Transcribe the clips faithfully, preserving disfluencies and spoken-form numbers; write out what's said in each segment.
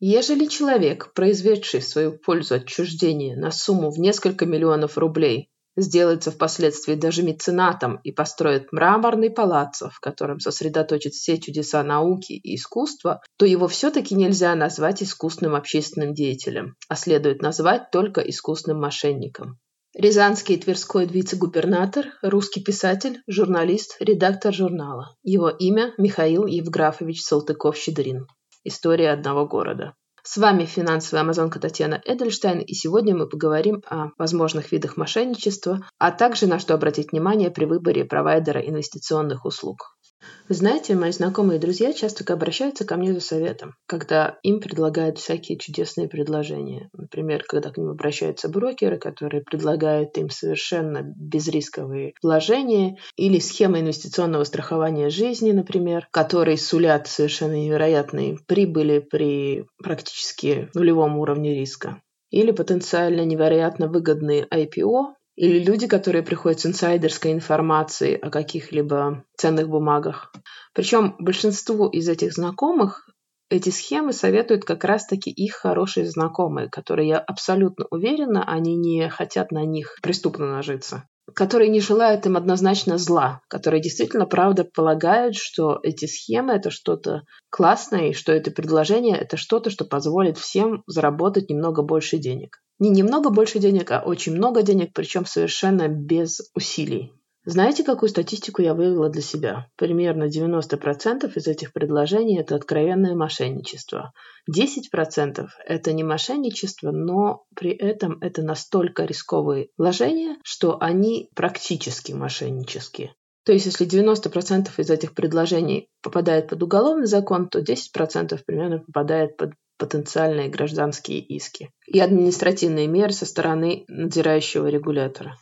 Ежели человек, произведший в свою пользу отчуждение на сумму в несколько миллионов рублей, сделается впоследствии даже меценатом и построит мраморный палаццо, в котором сосредоточит все чудеса науки и искусства, то его все-таки нельзя назвать искусным общественным деятелем, а следует назвать только искусным мошенником. Рязанский и Тверской вице-губернатор, русский писатель, журналист, редактор журнала. Его имя Михаил Евграфович Салтыков-Щедрин. История одного города. С вами финансовая амазонка Татьяна Эдельштейн, и сегодня мы поговорим о возможных видах мошенничества, а также на что обратить внимание при выборе провайдера инвестиционных услуг. Знаете, мои знакомые и друзья часто обращаются ко мне за советом, когда им предлагают всякие чудесные предложения. Например, когда к ним обращаются брокеры, которые предлагают им совершенно безрисковые вложения, или схемы инвестиционного страхования жизни, например, которые сулят совершенно невероятные прибыли при практически нулевом уровне риска, или потенциально невероятно выгодные ай пи о, или люди, которые приходят с инсайдерской информацией о каких-либо ценных бумагах. Причем большинству из этих знакомых эти схемы советуют как раз-таки их хорошие знакомые, которые, я абсолютно уверена, они не хотят на них преступно нажиться, которые не желают им однозначно зла, которые действительно, правда, полагают, что эти схемы — это что-то классное, и что это предложение — это что-то, что позволит всем заработать немного больше денег. Не немного больше денег, а очень много денег, причем совершенно без усилий. Знаете, какую статистику я вывела для себя? Примерно девяносто процентов из этих предложений – это откровенное мошенничество. десять процентов – это не мошенничество, но при этом это настолько рисковые вложения, что они практически мошеннические. То есть, если девяносто процентов из этих предложений попадает под уголовный закон, то десять процентов примерно попадает под потенциальные гражданские иски и административные меры со стороны надзирающего регулятора.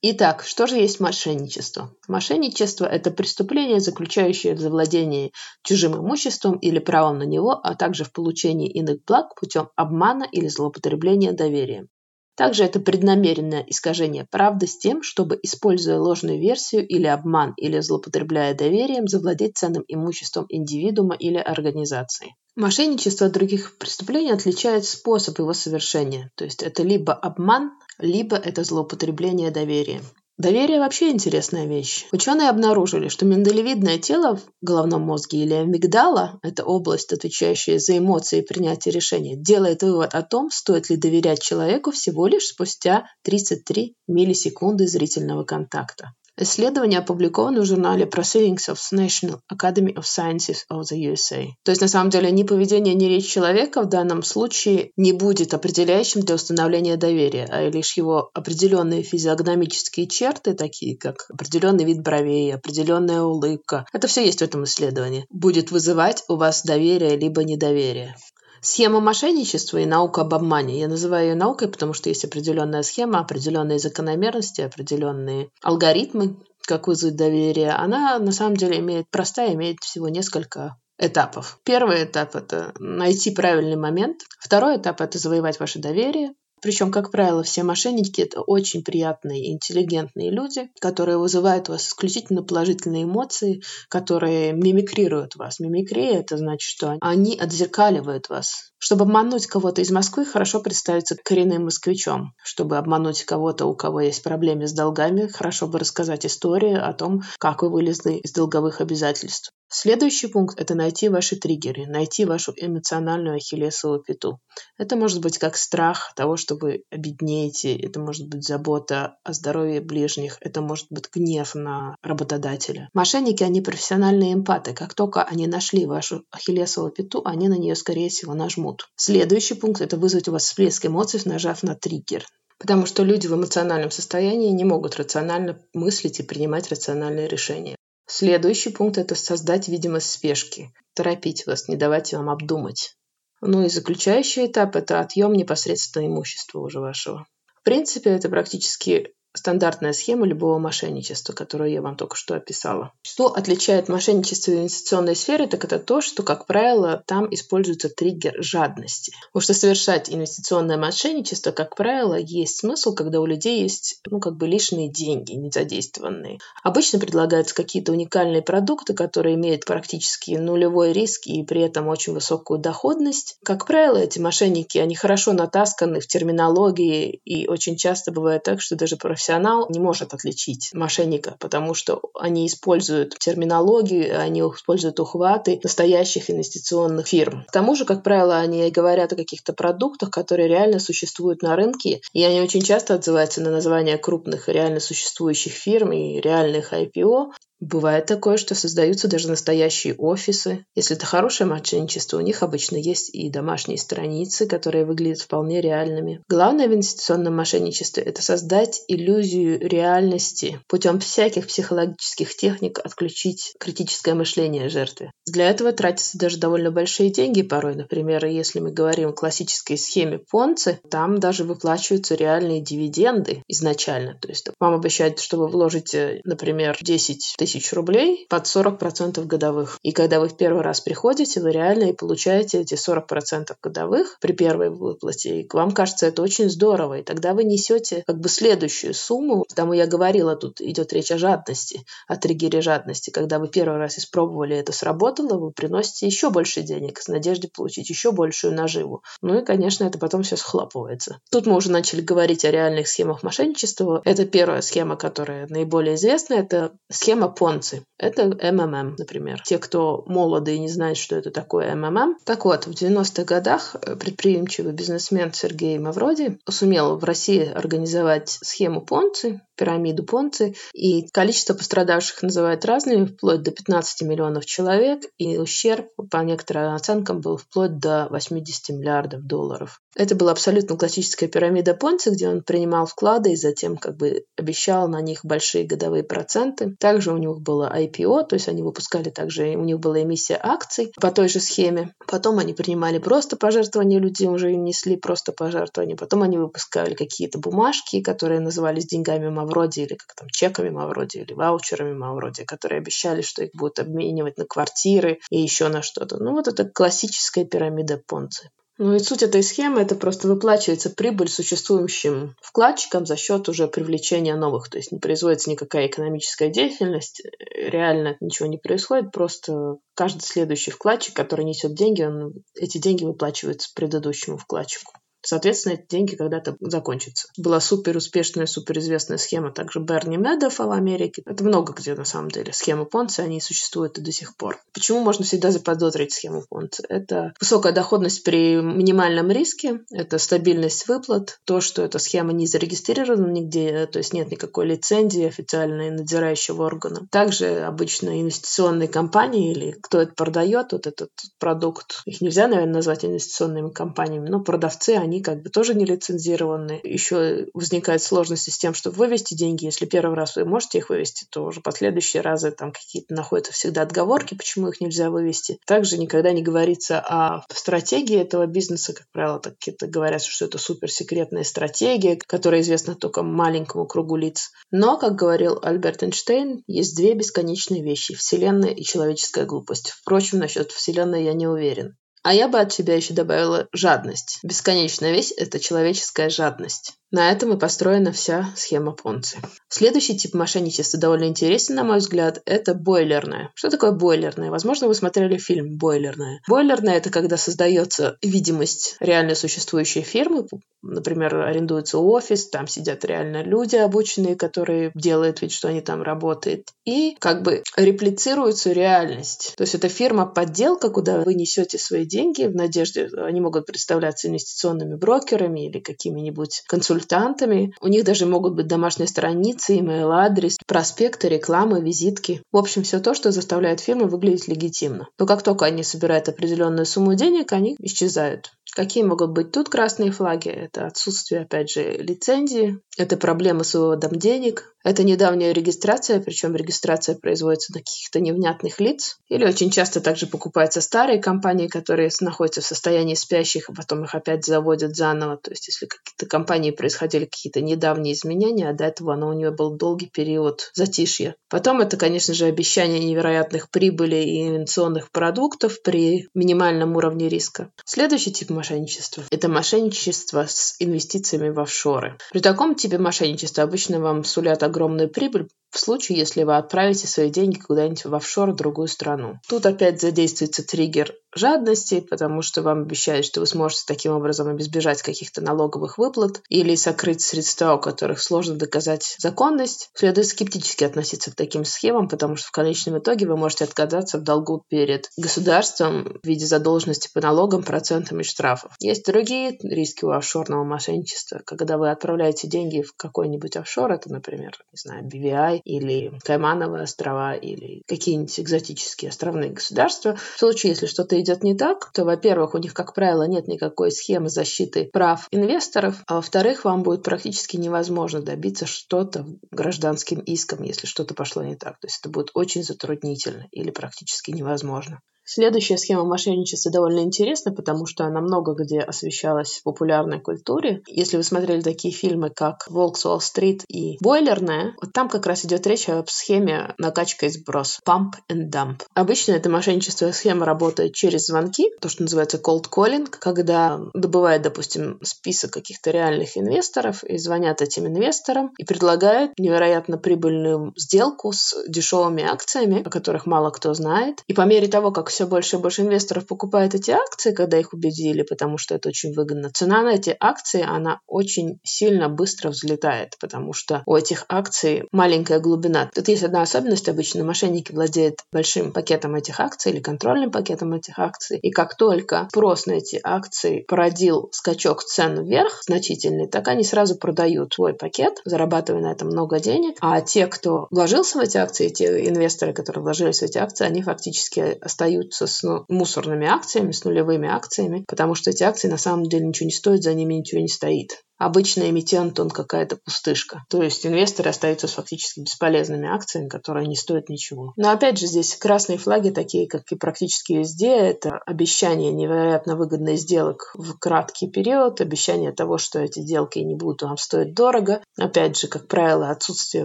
Итак, что же есть мошенничество? Мошенничество – это преступление, заключающее в завладении чужим имуществом или правом на него, а также в получении иных благ путем обмана или злоупотребления доверием. Также это преднамеренное искажение правды с тем, чтобы, используя ложную версию или обман, или злоупотребляя доверием, завладеть ценным имуществом индивидуума или организации. Мошенничество от других преступлений отличает способ его совершения, то есть это либо обман, либо это злоупотребление доверием. Доверие вообще интересная вещь. Ученые обнаружили, что миндалевидное тело в головном мозге или амигдала, это область, отвечающая за эмоции и принятие решений, делает вывод о том, стоит ли доверять человеку всего лишь спустя тридцать три миллисекунды зрительного контакта. Исследование опубликовано в журнале Proceedings of the National Academy of Sciences of the ю эс эй. То есть, на самом деле, ни поведение, ни речь человека в данном случае не будет определяющим для установления доверия, а лишь его определенные физиогномические черты, такие как определенный вид бровей, определенная улыбка. Это все есть в этом исследовании. Будет вызывать у вас доверие либо недоверие. Схема мошенничества и наука об обмане. Я называю ее наукой, потому что есть определенная схема, определенные закономерности, определенные алгоритмы, как вызвать доверие. Она на самом деле имеет простая, имеет всего несколько этапов. Первый этап – это найти правильный момент. Второй этап – это завоевать ваше доверие. Причем, как правило, все мошенники – это очень приятные и интеллигентные люди, которые вызывают у вас исключительно положительные эмоции, которые мимикрируют вас. Мимикрия – это значит, что они отзеркаливают вас. Чтобы обмануть кого-то из Москвы, хорошо представиться коренным москвичом. Чтобы обмануть кого-то, у кого есть проблемы с долгами, хорошо бы рассказать историю о том, как вы вылезли из долговых обязательств. Следующий пункт – это найти ваши триггеры, найти вашу эмоциональную ахиллесову пяту. Это может быть как страх того, что вы обеднеете, это может быть забота о здоровье ближних, это может быть гнев на работодателя. Мошенники – они профессиональные эмпаты. Как только они нашли вашу ахиллесову пяту, они на нее, скорее всего, нажмут. Следующий пункт – это вызвать у вас всплеск эмоций, нажав на триггер. Потому что люди в эмоциональном состоянии не могут рационально мыслить и принимать рациональные решения. Следующий пункт – это создать видимость спешки, торопить вас, не давать вам обдумать. Ну и заключающий этап – это отъем непосредственно имущества уже вашего. В принципе, это практически стандартная схема любого мошенничества, которую я вам только что описала. Что отличает мошенничество в инвестиционной сфере, так это то, что, как правило, там используется триггер жадности. Потому что совершать инвестиционное мошенничество, как правило, есть смысл, когда у людей есть, ну, как бы лишние деньги, незадействованные. Обычно предлагаются какие-то уникальные продукты, которые имеют практически нулевой риск и при этом очень высокую доходность. Как правило, эти мошенники, они хорошо натасканы в терминологии, и очень часто бывает так, что даже профессиональные Профессионал не может отличить мошенника, потому что они используют терминологию, они используют ухваты настоящих инвестиционных фирм. К тому же, как правило, они говорят о каких-то продуктах, которые реально существуют на рынке, и они очень часто отзываются на названия крупных реально существующих фирм и реальных ай пи о. Бывает такое, что создаются даже настоящие офисы. Если это хорошее мошенничество, у них обычно есть и домашние страницы, которые выглядят вполне реальными. Главное в инвестиционном мошенничестве – это создать иллюзию реальности, путем всяких психологических техник отключить критическое мышление жертвы. Для этого тратятся даже довольно большие деньги порой. Например, если мы говорим о классической схеме Понци, там даже выплачиваются реальные дивиденды изначально. То есть вам обещают, что вы вложите, например, десять тысяч рублей под сорок процентов годовых. И когда вы в первый раз приходите, вы реально и получаете эти сорок процентов годовых при первой выплате. И вам кажется это очень здорово. И тогда вы несете как бы следующую сумму. Потому я говорила, тут идет речь о жадности, о триггере жадности. Когда вы первый раз испробовали, это сработало, вы приносите еще больше денег с надеждой получить еще большую наживу. Ну и, конечно, это потом все схлопывается. Тут мы уже начали говорить о реальных схемах мошенничества. Это первая схема, которая наиболее известна. Это схема Понци. Это эм эм эм, например. Те, кто молоды и не знают, что это такое эм эм эм. Так вот, в девяностых годах предприимчивый бизнесмен Сергей Мавроди сумел в России организовать схему Понци, пирамиду Понци, и количество пострадавших называют разными, вплоть до пятнадцати миллионов человек, и ущерб, по некоторым оценкам, был вплоть до восьмидесяти миллиардов долларов. Это была абсолютно классическая пирамида Понци, где он принимал вклады и затем как бы обещал на них большие годовые проценты. Также у них было ай пи о, то есть они выпускали также, у них была эмиссия акций по той же схеме. Потом они принимали просто пожертвования людей, уже им несли просто пожертвования. Потом они выпускали какие-то бумажки, которые назывались деньгами Мавроди, или как там чеками Мавроди, или ваучерами Мавроди, которые обещали, что их будут обменивать на квартиры и еще на что-то. Ну вот это классическая пирамида Понци. Ну и суть этой схемы – это просто выплачивается прибыль существующим вкладчикам за счет уже привлечения новых. То есть не производится никакая экономическая деятельность, реально ничего не происходит, просто каждый следующий вкладчик, который несет деньги, он, эти деньги выплачиваются предыдущему вкладчику. Соответственно, эти деньги когда-то закончатся. Была суперуспешная, суперизвестная схема также Берни Мэдоффа в Америке. Это много где, на самом деле. Схемы Понци, они существуют и до сих пор. Почему можно всегда заподозрить схему Понци? Это высокая доходность при минимальном риске, это стабильность выплат, то, что эта схема не зарегистрирована нигде, то есть нет никакой лицензии официальной надзирающего органа. Также обычно инвестиционные компании или кто это продает, вот этот продукт, их нельзя, наверное, назвать инвестиционными компаниями, но продавцы, они Они как бы тоже не лицензированы. Еще возникают сложности с тем, чтобы вывести деньги. Если первый раз вы можете их вывести, то уже последующие разы там какие-то находятся всегда отговорки, почему их нельзя вывести. Также никогда не говорится о стратегии этого бизнеса. Как правило, так это говорят, что это суперсекретная стратегия, которая известна только маленькому кругу лиц. Но, как говорил Альберт Эйнштейн, есть две бесконечные вещи – вселенная и человеческая глупость. Впрочем, насчет вселенной я не уверен. А я бы от себя еще добавила жадность. Бесконечная вещь – это человеческая жадность. На этом и построена вся схема Понци. Следующий тип мошенничества довольно интересен, на мой взгляд, это бойлерная. Что такое бойлерная? Возможно, вы смотрели фильм «Бойлерная». Бойлерная – это когда создается видимость реально существующей фирмы. Например, арендуется офис, там сидят реально люди обученные, которые делают вид, что они там работают. И как бы реплицируется реальность. То есть это фирма-подделка, куда вы несете свои деньги в надежде, они могут представляться инвестиционными брокерами или какими-нибудь консультантами. У них даже могут быть домашние страницы, имейл-адрес, проспекты, рекламы, визитки. В общем, все то, что заставляет фирмы выглядеть легитимно. Но как только они собирают определенную сумму денег, они исчезают. Какие могут быть тут красные флаги? Это отсутствие, опять же, лицензии, это проблемы с выводом денег, это недавняя регистрация, причем регистрация производится на каких-то невнятных лиц, или очень часто также покупаются старые компании, которые находятся в состоянии спящих, а потом их опять заводят заново. То есть если какие-то компании происходили какие-то недавние изменения, а до этого оно у нее был долгий период затишья. Потом это, конечно же, обещание невероятных прибылей и инвестиционных продуктов при минимальном уровне риска. Следующий тип мошенничества – это мошенничество с инвестициями в офшоры. При таком типе мошенничества обычно вам сулят огромную прибыль в случае, если вы отправите свои деньги куда-нибудь в офшор в другую страну. Тут опять задействуется триггер жадности, потому что вам обещают, что вы сможете таким образом избежать каких-то налоговых выплат или сокрыть средства, у которых сложно доказать законность. Следует скептически относиться к таким схемам, потому что в конечном итоге вы можете отказаться в долгу перед государством в виде задолженности по налогам, процентам и штрафов. Есть другие риски у офшорного мошенничества, когда вы отправляете деньги в какой-нибудь офшор, это, например, не знаю, би ви ай или Каймановы острова или какие-нибудь экзотические островные государства. В случае, если что-то идет не так, то, во-первых, у них, как правило, нет никакой схемы защиты прав инвесторов, а во-вторых, вам будет практически невозможно добиться что-то гражданским иском, если что-то пошло не так. То есть это будет очень затруднительно или практически невозможно. Следующая схема мошенничества довольно интересна, потому что она много где освещалась в популярной культуре. Если вы смотрели такие фильмы, как «Волк с Уолл-стрит» и «Бойлерная», вот там как раз идет речь об схеме накачка и сброс «Pump and Dump». Обычно эта мошенническая схема работает через звонки, то, что называется «cold calling», когда добывают, допустим, список каких-то реальных инвесторов и звонят этим инвесторам и предлагают невероятно прибыльную сделку с дешевыми акциями, о которых мало кто знает. И по мере того, как все больше и больше инвесторов покупают эти акции, когда их убедили, потому что это очень выгодно. Цена на эти акции, она очень сильно быстро взлетает, потому что у этих акций маленькая глубина. Тут есть одна особенность. Обычно мошенники владеют большим пакетом этих акций или контрольным пакетом этих акций. И как только спрос на эти акции породил скачок цен вверх значительный, так они сразу продают свой пакет, зарабатывая на этом много денег. А те, кто вложился в эти акции, те инвесторы, которые вложились в эти акции, они фактически остаются с мусорными акциями, с нулевыми акциями, потому что эти акции на самом деле ничего не стоят, за ними ничего не стоит. Обычно эмитент, он какая-то пустышка. То есть инвесторы остаются с фактически бесполезными акциями, которые не стоят ничего. Но опять же здесь красные флаги, такие как и практически везде, это обещание невероятно выгодных сделок в краткий период, обещание того, что эти сделки не будут вам стоить дорого. Опять же, как правило, отсутствие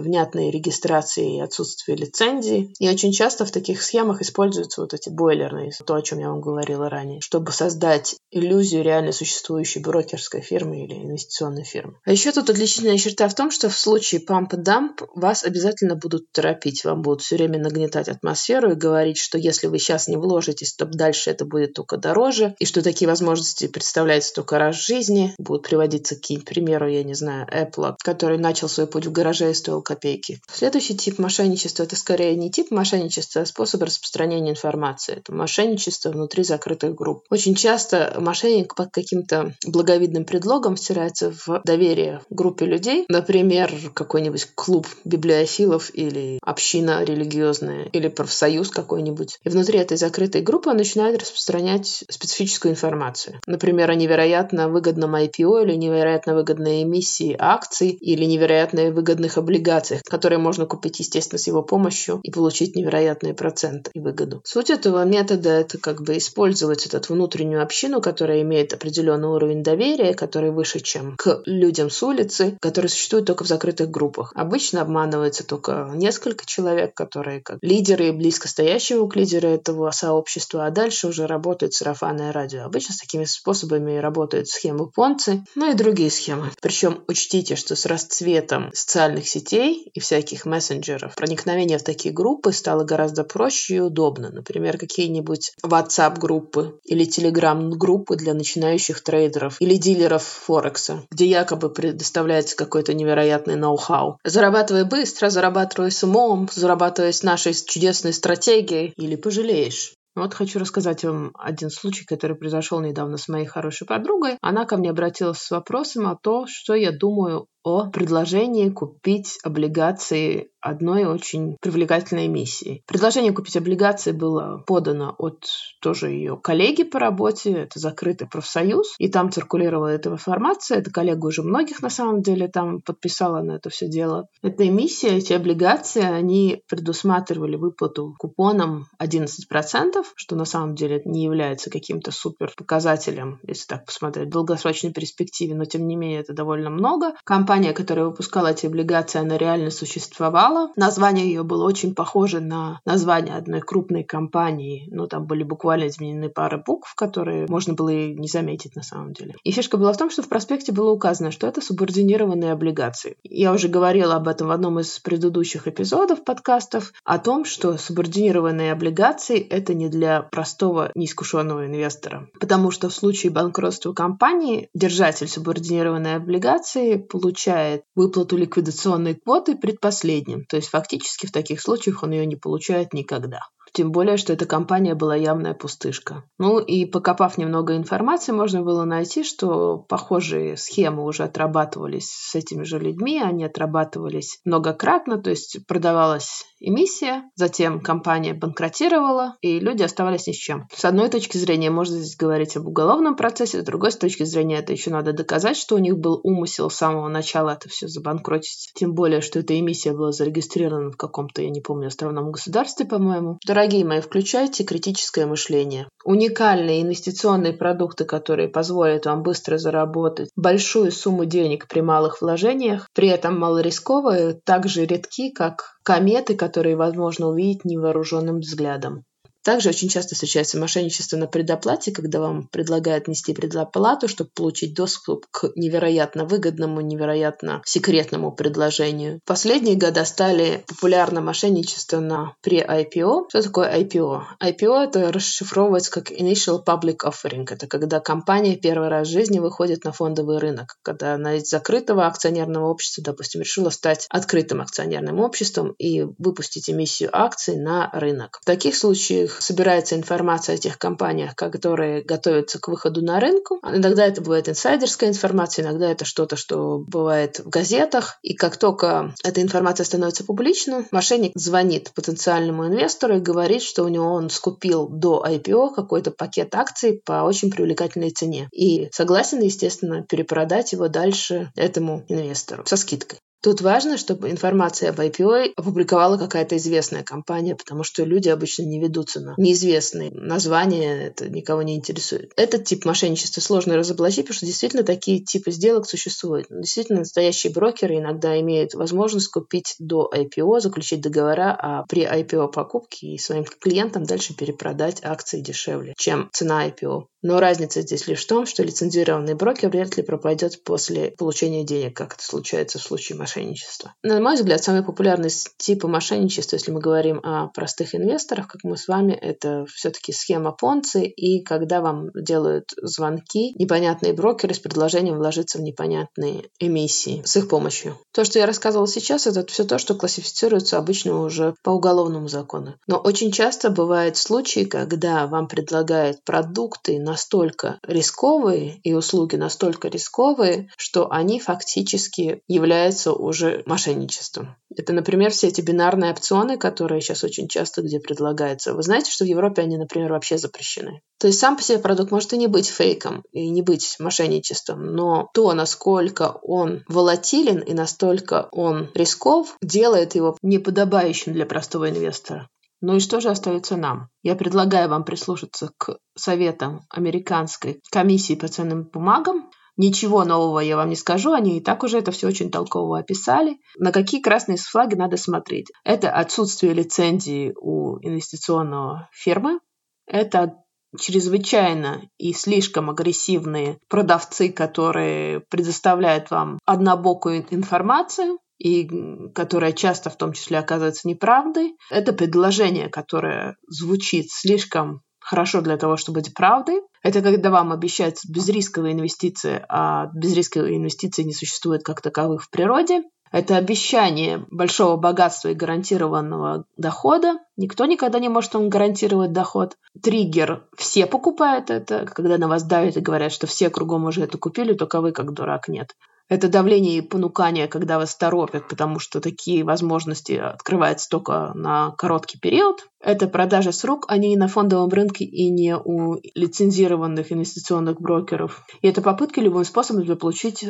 внятной регистрации и отсутствие лицензии. И очень часто в таких схемах используются вот эти бойлерные, то, о чем я вам говорила ранее, чтобы создать иллюзию реально существующей брокерской фирмы или инвестиционной фирмы. А еще тут отличительная черта в том, что в случае памп-дамп вас обязательно будут торопить, вам будут все время нагнетать атмосферу и говорить, что если вы сейчас не вложитесь, то дальше это будет только дороже, и что такие возможности представляются только раз в жизни. Будут приводиться какие-нибудь, к примеру, я не знаю, Apple, который начал свой путь в гараже и стоил копейки. Следующий тип мошенничества – это скорее не тип мошенничества, а способ распространения информации. Это мошенничество внутри закрытых групп. Очень часто мошенник под каким-то благовидным предлогом втирается в в доверие группе людей, например, какой-нибудь клуб библиофилов или община религиозная, или профсоюз какой-нибудь. И внутри этой закрытой группы начинают распространять специфическую информацию. Например, о невероятно выгодном ай пи о или невероятно выгодной эмиссии акций или невероятно выгодных облигациях, которые можно купить, естественно, с его помощью и получить невероятные проценты и выгоду. Суть этого метода – это как бы использовать эту внутреннюю общину, которая имеет определенный уровень доверия, который выше, чем к людям с улицы, которые существуют только в закрытых группах. Обычно обманываются только несколько человек, которые как лидеры и близко стоящего к лидеру этого сообщества, а дальше уже работают сарафанное радио. Обычно с такими способами работают схемы Понци, ну и другие схемы. Причем учтите, что с расцветом социальных сетей и всяких мессенджеров проникновение в такие группы стало гораздо проще и удобно. Например, какие-нибудь WhatsApp-группы или Telegram-группы для начинающих трейдеров или дилеров Форекса, где якобы предоставляется какой-то невероятный ноу-хау. Зарабатывай быстро, зарабатывай с умом, зарабатывай с нашей чудесной стратегией или пожалеешь. Вот хочу рассказать вам один случай, который произошел недавно с моей хорошей подругой. Она ко мне обратилась с вопросом о том, что я думаю о предложении купить облигации одной очень привлекательной эмиссии. Предложение купить облигации было подано от тоже ее коллеги по работе, это закрытый профсоюз, и там циркулировала эта информация, эта коллега уже многих на самом деле там подписала на это все дело. Эта эмиссия, эти облигации, они предусматривали выплату купоном одиннадцать процентов, что на самом деле не является каким-то супер показателем, если так посмотреть, в долгосрочной перспективе, но тем не менее это довольно много. Компания, которая выпускала эти облигации, она реально существовала. Название ее было очень похоже на название одной крупной компании, но там были буквально изменены пары букв, которые можно было и не заметить на самом деле. И фишка была в том, что в проспекте было указано, что это субординированные облигации. Я уже говорила об этом в одном из предыдущих эпизодов подкастов, о том, что субординированные облигации – это не для простого неискушенного инвестора, потому что в случае банкротства компании держатель субординированной облигации получает выплату ликвидационной квоты предпоследним. То есть фактически в таких случаях он ее не получает никогда. Тем более, что эта компания была явная пустышка. Ну и покопав немного информации, можно было найти, что похожие схемы уже отрабатывались с этими же людьми, они отрабатывались многократно, то есть продавалась эмиссия, затем компания банкротировала, и люди оставались ни с чем. С одной точки зрения можно здесь говорить об уголовном процессе, с другой с точки зрения это еще надо доказать, что у них был умысел с самого начала это все забанкротить. Тем более, что эта эмиссия была зарегистрирована в каком-то, я не помню, островном государстве, по-моему. Дорогие мои, включайте критическое мышление. Уникальные инвестиционные продукты, которые позволят вам быстро заработать большую сумму денег при малых вложениях, при этом малорисковые, так же редки, как кометы, которые возможно увидеть невооруженным взглядом. Также очень часто встречается мошенничество на предоплате, когда вам предлагают внести предоплату, чтобы получить доступ к невероятно выгодному, невероятно секретному предложению. В последние годы стали популярно мошенничество на pre-ай пи о. Что такое ай пи о? ай пи о это расшифровывается как Initial Public Offering. Это когда компания первый раз в жизни выходит на фондовый рынок, когда она из закрытого акционерного общества, допустим, решила стать открытым акционерным обществом и выпустить эмиссию акций на рынок. В таких случаях собирается информация о тех компаниях, которые готовятся к выходу на рынок. Иногда это бывает инсайдерская информация, иногда это что-то, что бывает в газетах. И как только эта информация становится публичной, мошенник звонит потенциальному инвестору и говорит, что у него он скупил до ай пи о какой-то пакет акций по очень привлекательной цене. И согласен, естественно, перепродать его дальше этому инвестору со скидкой. Тут важно, чтобы информация об ай пи о опубликовала какая-то известная компания, потому что люди обычно не ведутся на неизвестные названия, это никого не интересует. Этот тип мошенничества сложно разоблачить, потому что действительно такие типы сделок существуют. Действительно, настоящие брокеры иногда имеют возможность купить до ай пи о, заключить договора о pre-ай пи о покупке и своим клиентам дальше перепродать акции дешевле, чем цена ай пи о. Но разница здесь лишь в том, что лицензированный брокер вряд ли пропадет после получения денег, как это случается в случае мошенничества. На мой взгляд, самый популярный тип мошенничества, если мы говорим о простых инвесторах, как мы с вами, это все-таки схема Понци, и когда вам делают звонки непонятные брокеры с предложением вложиться в непонятные эмиссии с их помощью. То, что я рассказывала сейчас, это все то, что классифицируется обычно уже по уголовному закону. Но очень часто бывают случаи, когда вам предлагают продукты настолько рисковые и услуги настолько рисковые, что они фактически являются уже мошенничеством. Это, например, все эти бинарные опционы, которые сейчас очень часто где предлагаются. Вы знаете, что в Европе они, например, вообще запрещены. То есть сам по себе продукт может и не быть фейком, и не быть мошенничеством, но то, насколько он волатилен и настолько он рисков, делает его неподобающим для простого инвестора. Ну и что же остается нам? Я предлагаю вам прислушаться к советам американской комиссии по ценным бумагам. Ничего нового я вам не скажу, они и так уже это все очень толково описали. На какие красные флаги надо смотреть? Это отсутствие лицензии у инвестиционного фирмы, это чрезвычайно и слишком агрессивные продавцы, которые предоставляют вам однобокую информацию, и которая часто в том числе оказывается неправдой. Это предложение, которое звучит слишком хорошо для того, чтобы быть правдой. Это когда вам обещается безрисковые инвестиции, а безрисковые инвестиции не существует как таковых в природе. Это обещание большого богатства и гарантированного дохода. Никто никогда не может вам гарантировать доход. Триггер «все покупают это», когда на вас давят и говорят, что все кругом уже это купили, только вы как дурак нет. Это давление и понукание, когда вас торопят, потому что такие возможности открываются только на короткий период. Это продажи с рук, они не на фондовом рынке и не у лицензированных инвестиционных брокеров. И это попытки любым способом заполучить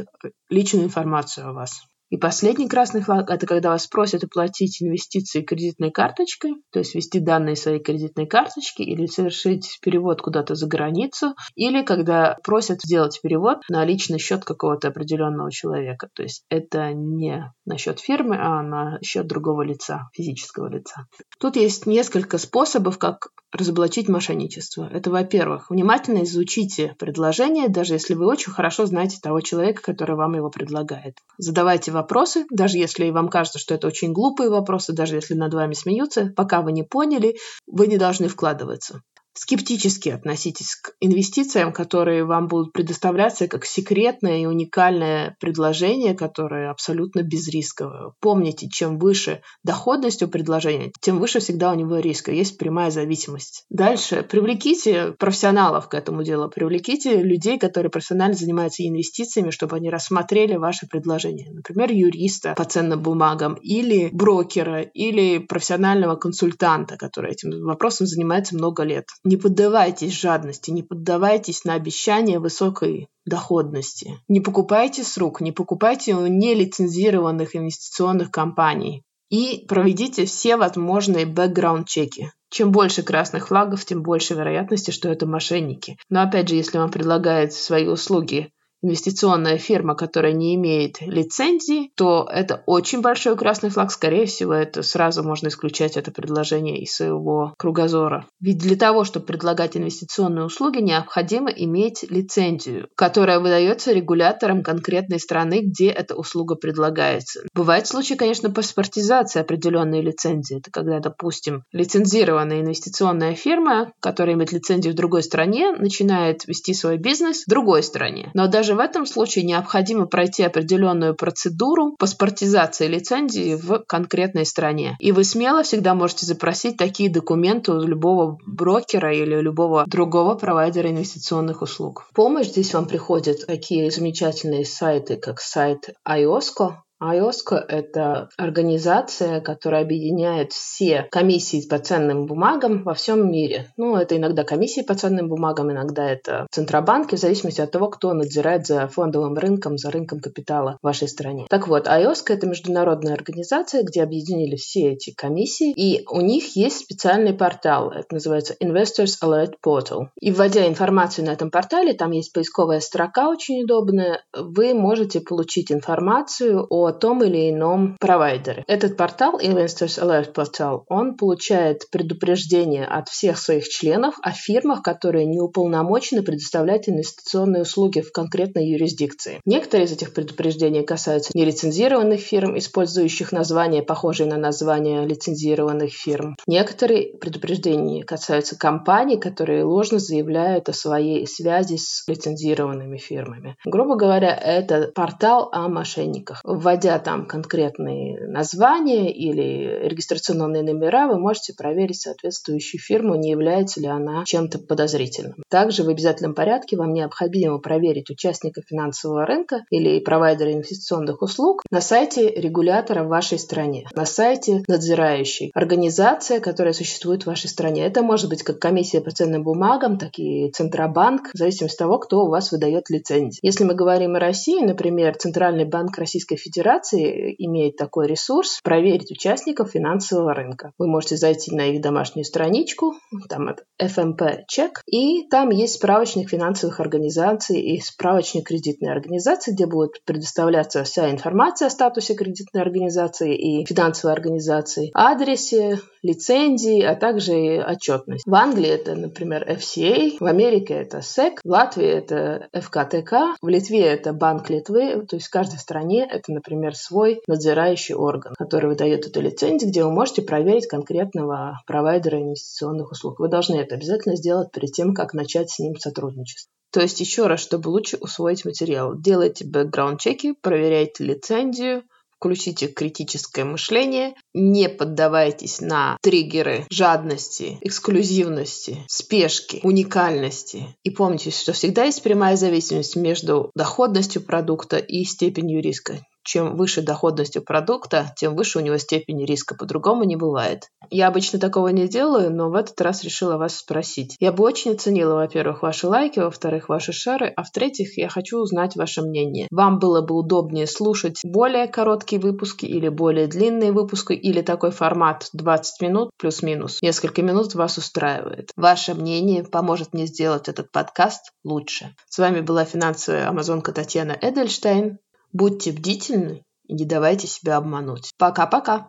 личную информацию о вас. И последний красный флаг – это когда вас просят оплатить инвестиции кредитной карточкой, то есть ввести данные своей кредитной карточки или совершить перевод куда-то за границу, или когда просят сделать перевод на личный счет какого-то определенного человека. То есть это не на счет фирмы, а на счет другого лица, физического лица. Тут есть несколько способов, как разоблачить мошенничество. Это, во-первых, внимательно изучите предложение, даже если вы очень хорошо знаете того человека, который вам его предлагает. Задавайте вопросы, даже если вам кажется, что это очень глупые вопросы, даже если над вами смеются, пока вы не поняли, вы не должны вкладываться. Скептически относитесь к инвестициям, которые вам будут предоставляться как секретное и уникальное предложение, которое абсолютно безрисковое. Помните, чем выше доходность у предложения, тем выше всегда у него риска. Есть прямая зависимость. Дальше. Привлеките профессионалов к этому делу. Привлеките людей, которые профессионально занимаются инвестициями, чтобы они рассмотрели ваше предложение. Например, юриста по ценным бумагам или брокера, или профессионального консультанта, который этим вопросом занимается много лет. Не поддавайтесь жадности, не поддавайтесь на обещания высокой доходности. Не покупайте с рук, не покупайте у нелицензированных инвестиционных компаний. И проведите все возможные бэкграунд-чеки. Чем больше красных флагов, тем больше вероятности, что это мошенники. Но опять же, если вам предлагают свои услуги инвестиционная фирма, которая не имеет лицензии, то это очень большой красный флаг. Скорее всего, это сразу можно исключать это предложение из своего кругозора. Ведь для того, чтобы предлагать инвестиционные услуги, необходимо иметь лицензию, которая выдается регулятором конкретной страны, где эта услуга предлагается. Бывают случаи, конечно, паспортизации определенной лицензии. Это когда, допустим, лицензированная инвестиционная фирма, которая имеет лицензию в другой стране, начинает вести свой бизнес в другой стране. Но даже в этом случае необходимо пройти определенную процедуру паспортизации лицензии в конкретной стране. И вы смело всегда можете запросить такие документы у любого брокера или у любого другого провайдера инвестиционных услуг. В помощь здесь вам приходят такие замечательные сайты, как сайт ай о эс си о. ай о эс си о – это организация, которая объединяет все комиссии по ценным бумагам во всем мире. Ну, это иногда комиссии по ценным бумагам, иногда это центробанки, в зависимости от того, кто надзирает за фондовым рынком, за рынком капитала в вашей стране. Так вот, ай о эс си о – это международная организация, где объединили все эти комиссии, и у них есть специальный портал, это называется Investors Alert Portal. И вводя информацию на этом портале, там есть поисковая строка очень удобная, вы можете получить информацию о о том или ином провайдере. Этот портал, Investors Alert Portal, он получает предупреждение от всех своих членов о фирмах, которые не уполномочены предоставлять инвестиционные услуги в конкретной юрисдикции. Некоторые из этих предупреждений касаются нелицензированных фирм, использующих названия, похожие на названия лицензированных фирм. Некоторые предупреждения касаются компаний, которые ложно заявляют о своей связи с лицензированными фирмами. Грубо говоря, это портал о мошенниках. Вводя там конкретные названия или регистрационные номера, вы можете проверить соответствующую фирму, не является ли она чем-то подозрительным. Также в обязательном порядке вам необходимо проверить участника финансового рынка или провайдера инвестиционных услуг на сайте регулятора в вашей стране, на сайте надзирающей организации, которая существует в вашей стране. Это может быть как комиссия по ценным бумагам, так и Центробанк, в зависимости от того, кто у вас выдает лицензию. Если мы говорим о России, например, Центральный банк Российской Федерации, Федерации имеет такой ресурс проверить участников финансового рынка. Вы можете зайти на их домашнюю страничку, там это эф эм пэ чек, и там есть справочник финансовых организаций и справочник кредитной организации, где будет предоставляться вся информация о статусе кредитной организации и финансовой организации, адресе, лицензии, а также и отчетность. В Англии это, например, эф си эй, в Америке это эс и си, в Латвии это эф ка тэ ка, в Литве это Банк Литвы, то есть в каждой стране это, например, свой надзирающий орган, который выдает эту лицензию, где вы можете проверить конкретного провайдера инвестиционных услуг. Вы должны это обязательно сделать перед тем, как начать с ним сотрудничество. То есть, еще раз, чтобы лучше усвоить материал, делайте бэкграунд-чеки, проверяйте лицензию, Включите критическое мышление, не поддавайтесь на триггеры жадности, эксклюзивности, спешки, уникальности. И помните, что всегда есть прямая зависимость между доходностью продукта и степенью риска. Чем выше доходность у продукта, тем выше у него степень риска. По-другому не бывает. Я обычно такого не делаю, но в этот раз решила вас спросить. Я бы очень оценила, во-первых, ваши лайки, во-вторых, ваши шеры, а в-третьих, я хочу узнать ваше мнение. Вам было бы удобнее слушать более короткие выпуски или более длинные выпуски, или такой формат двадцать минут плюс-минус? Несколько минут вас устраивает. Ваше мнение поможет мне сделать этот подкаст лучше. С вами была финансовая амазонка Татьяна Эдельштейн. Будьте бдительны и не давайте себя обмануть. Пока-пока!